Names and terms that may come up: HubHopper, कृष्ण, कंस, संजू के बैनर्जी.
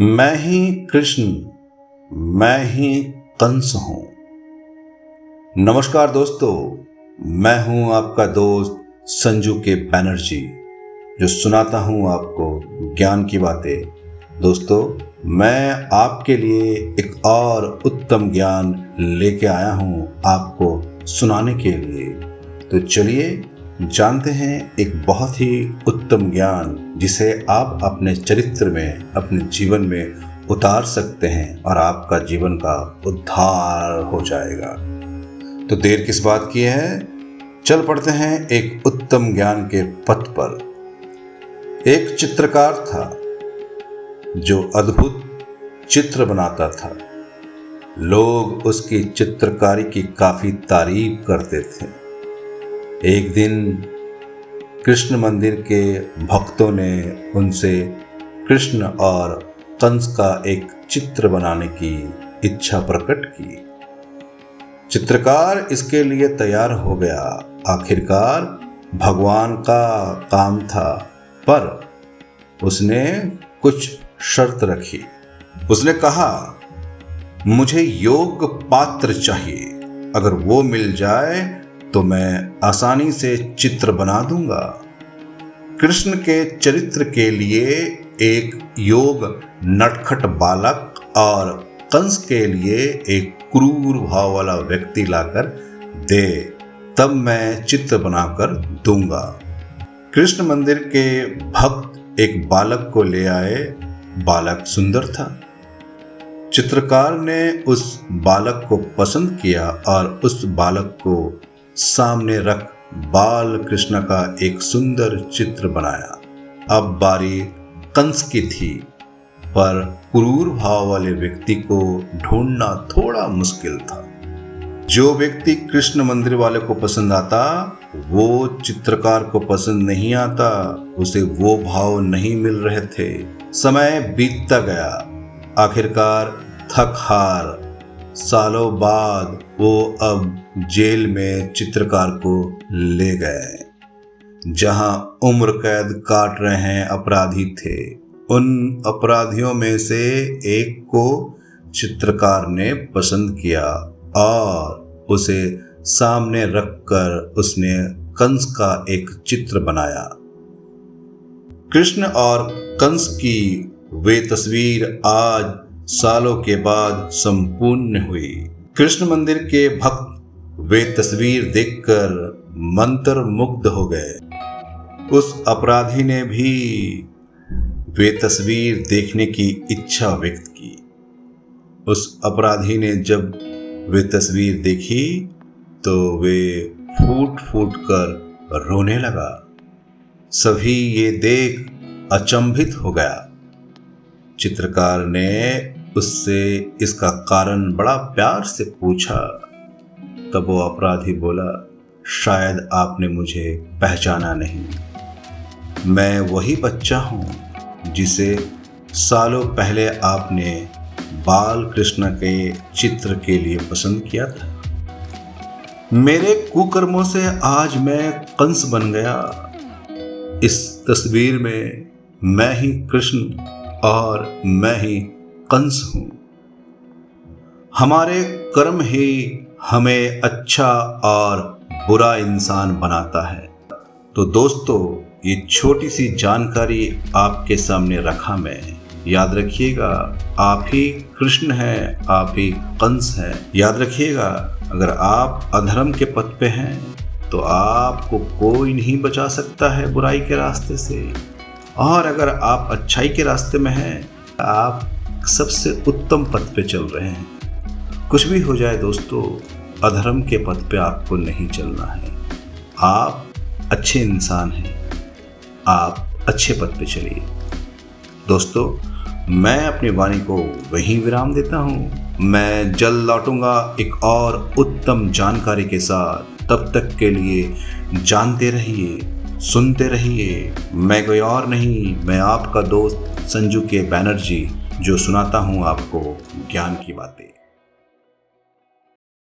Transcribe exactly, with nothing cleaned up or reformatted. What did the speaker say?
मैं ही कृष्ण, मैं ही कंस हूं। नमस्कार दोस्तों, मैं हूं आपका दोस्त संजू के बैनर्जी, जो सुनाता हूं आपको ज्ञान की बातें। दोस्तों, मैं आपके लिए एक और उत्तम ज्ञान लेके आया हूं आपको सुनाने के लिए। तो चलिए जानते हैं एक बहुत ही उत्तम ज्ञान, जिसे आप अपने चरित्र में, अपने जीवन में उतार सकते हैं और आपका जीवन का उद्धार हो जाएगा। तो देर किस बात की है, चल पड़ते हैं एक उत्तम ज्ञान के पथ पर। एक चित्रकार था जो अद्भुत चित्र बनाता था। लोग उसकी चित्रकारी की काफ़ी तारीफ करते थे। एक दिन कृष्ण मंदिर के भक्तों ने उनसे कृष्ण और कंस का एक चित्र बनाने की इच्छा प्रकट की। चित्रकार इसके लिए तैयार हो गया। आखिरकार भगवान का काम था, पर उसने कुछ शर्त रखी। उसने कहा, मुझे योग्य पात्र चाहिए, अगर वो मिल जाए तो मैं आसानी से चित्र बना दूंगा। कृष्ण के चरित्र के लिए एक योग्य नटखट बालक और कंस के लिए एक क्रूर भाव वाला व्यक्ति लाकर दे, तब मैं चित्र बनाकर दूंगा। कृष्ण मंदिर के भक्त एक बालक को ले आए। बालक सुंदर था। चित्रकार ने उस बालक को पसंद किया और उस बालक को सामने रख बाल कृष्ण का एक सुंदर चित्र बनाया। अब बारी कंस की थी, पर क्रूर भाव वाले व्यक्ति को ढूंढना थोड़ा मुश्किल था। जो व्यक्ति कृष्ण मंदिर वाले को पसंद आता, वो चित्रकार को पसंद नहीं आता। उसे वो भाव नहीं मिल रहे थे। समय बीतता गया। आखिरकार थक हार सालों बाद वो अब जेल में चित्रकार को ले गए, जहां उम्र कैद काट रहे हैं अपराधी थे। उन अपराधियों में से एक को चित्रकार ने पसंद किया और उसे सामने रखकर उसने कंस का एक चित्र बनाया। कृष्ण और कंस की वे तस्वीर आज सालों के बाद संपूर्ण हुई। कृष्ण मंदिर के भक्त वे तस्वीर देखकर मंत्रमुग्ध हो गए। उस अपराधी ने भी वे तस्वीर देखने की इच्छा व्यक्त की। उस अपराधी ने जब वे तस्वीर देखी तो वे फूट फूट कर रोने लगा। सभी ये देख अचंभित हो गया। चित्रकार ने उससे इसका कारण बड़ा प्यार से पूछा। तब वो अपराधी बोला, शायद आपने मुझे पहचाना नहीं। मैं वही बच्चा हूँ जिसे सालों पहले आपने बाल कृष्ण के चित्र के लिए पसंद किया था। मेरे कुकर्मों से आज मैं कंस बन गया। इस तस्वीर में मैं ही कृष्ण और मैं ही कंस हूं। हमारे कर्म ही हमें अच्छा और बुरा इंसान बनाता है। तो दोस्तों, ये छोटी सी जानकारी आपके सामने रखा मैं। याद रखिएगा, आप ही कृष्ण हैं, आप ही कंस हैं। याद रखिएगा, अगर आप अधर्म के पथ पे हैं तो आपको कोई नहीं बचा सकता है बुराई के रास्ते से। और अगर आप अच्छाई के रास्ते में हैं, आप सबसे उत्तम पथ पे चल रहे हैं। कुछ भी हो जाए दोस्तों, अधर्म के पथ पे आपको नहीं चलना है। आप अच्छे इंसान हैं, आप अच्छे पथ पे चलिए। दोस्तों, मैं अपनी वाणी को वहीं विराम देता हूँ। मैं जल्द लौटूंगा एक और उत्तम जानकारी के साथ। तब तक के लिए जानते रहिए, सुनते रहिए। मैं कोई और नहीं, मैं आपका दोस्त संजू के बैनर्जी, जो सुनाता हूँ आपको ज्ञान की बातें।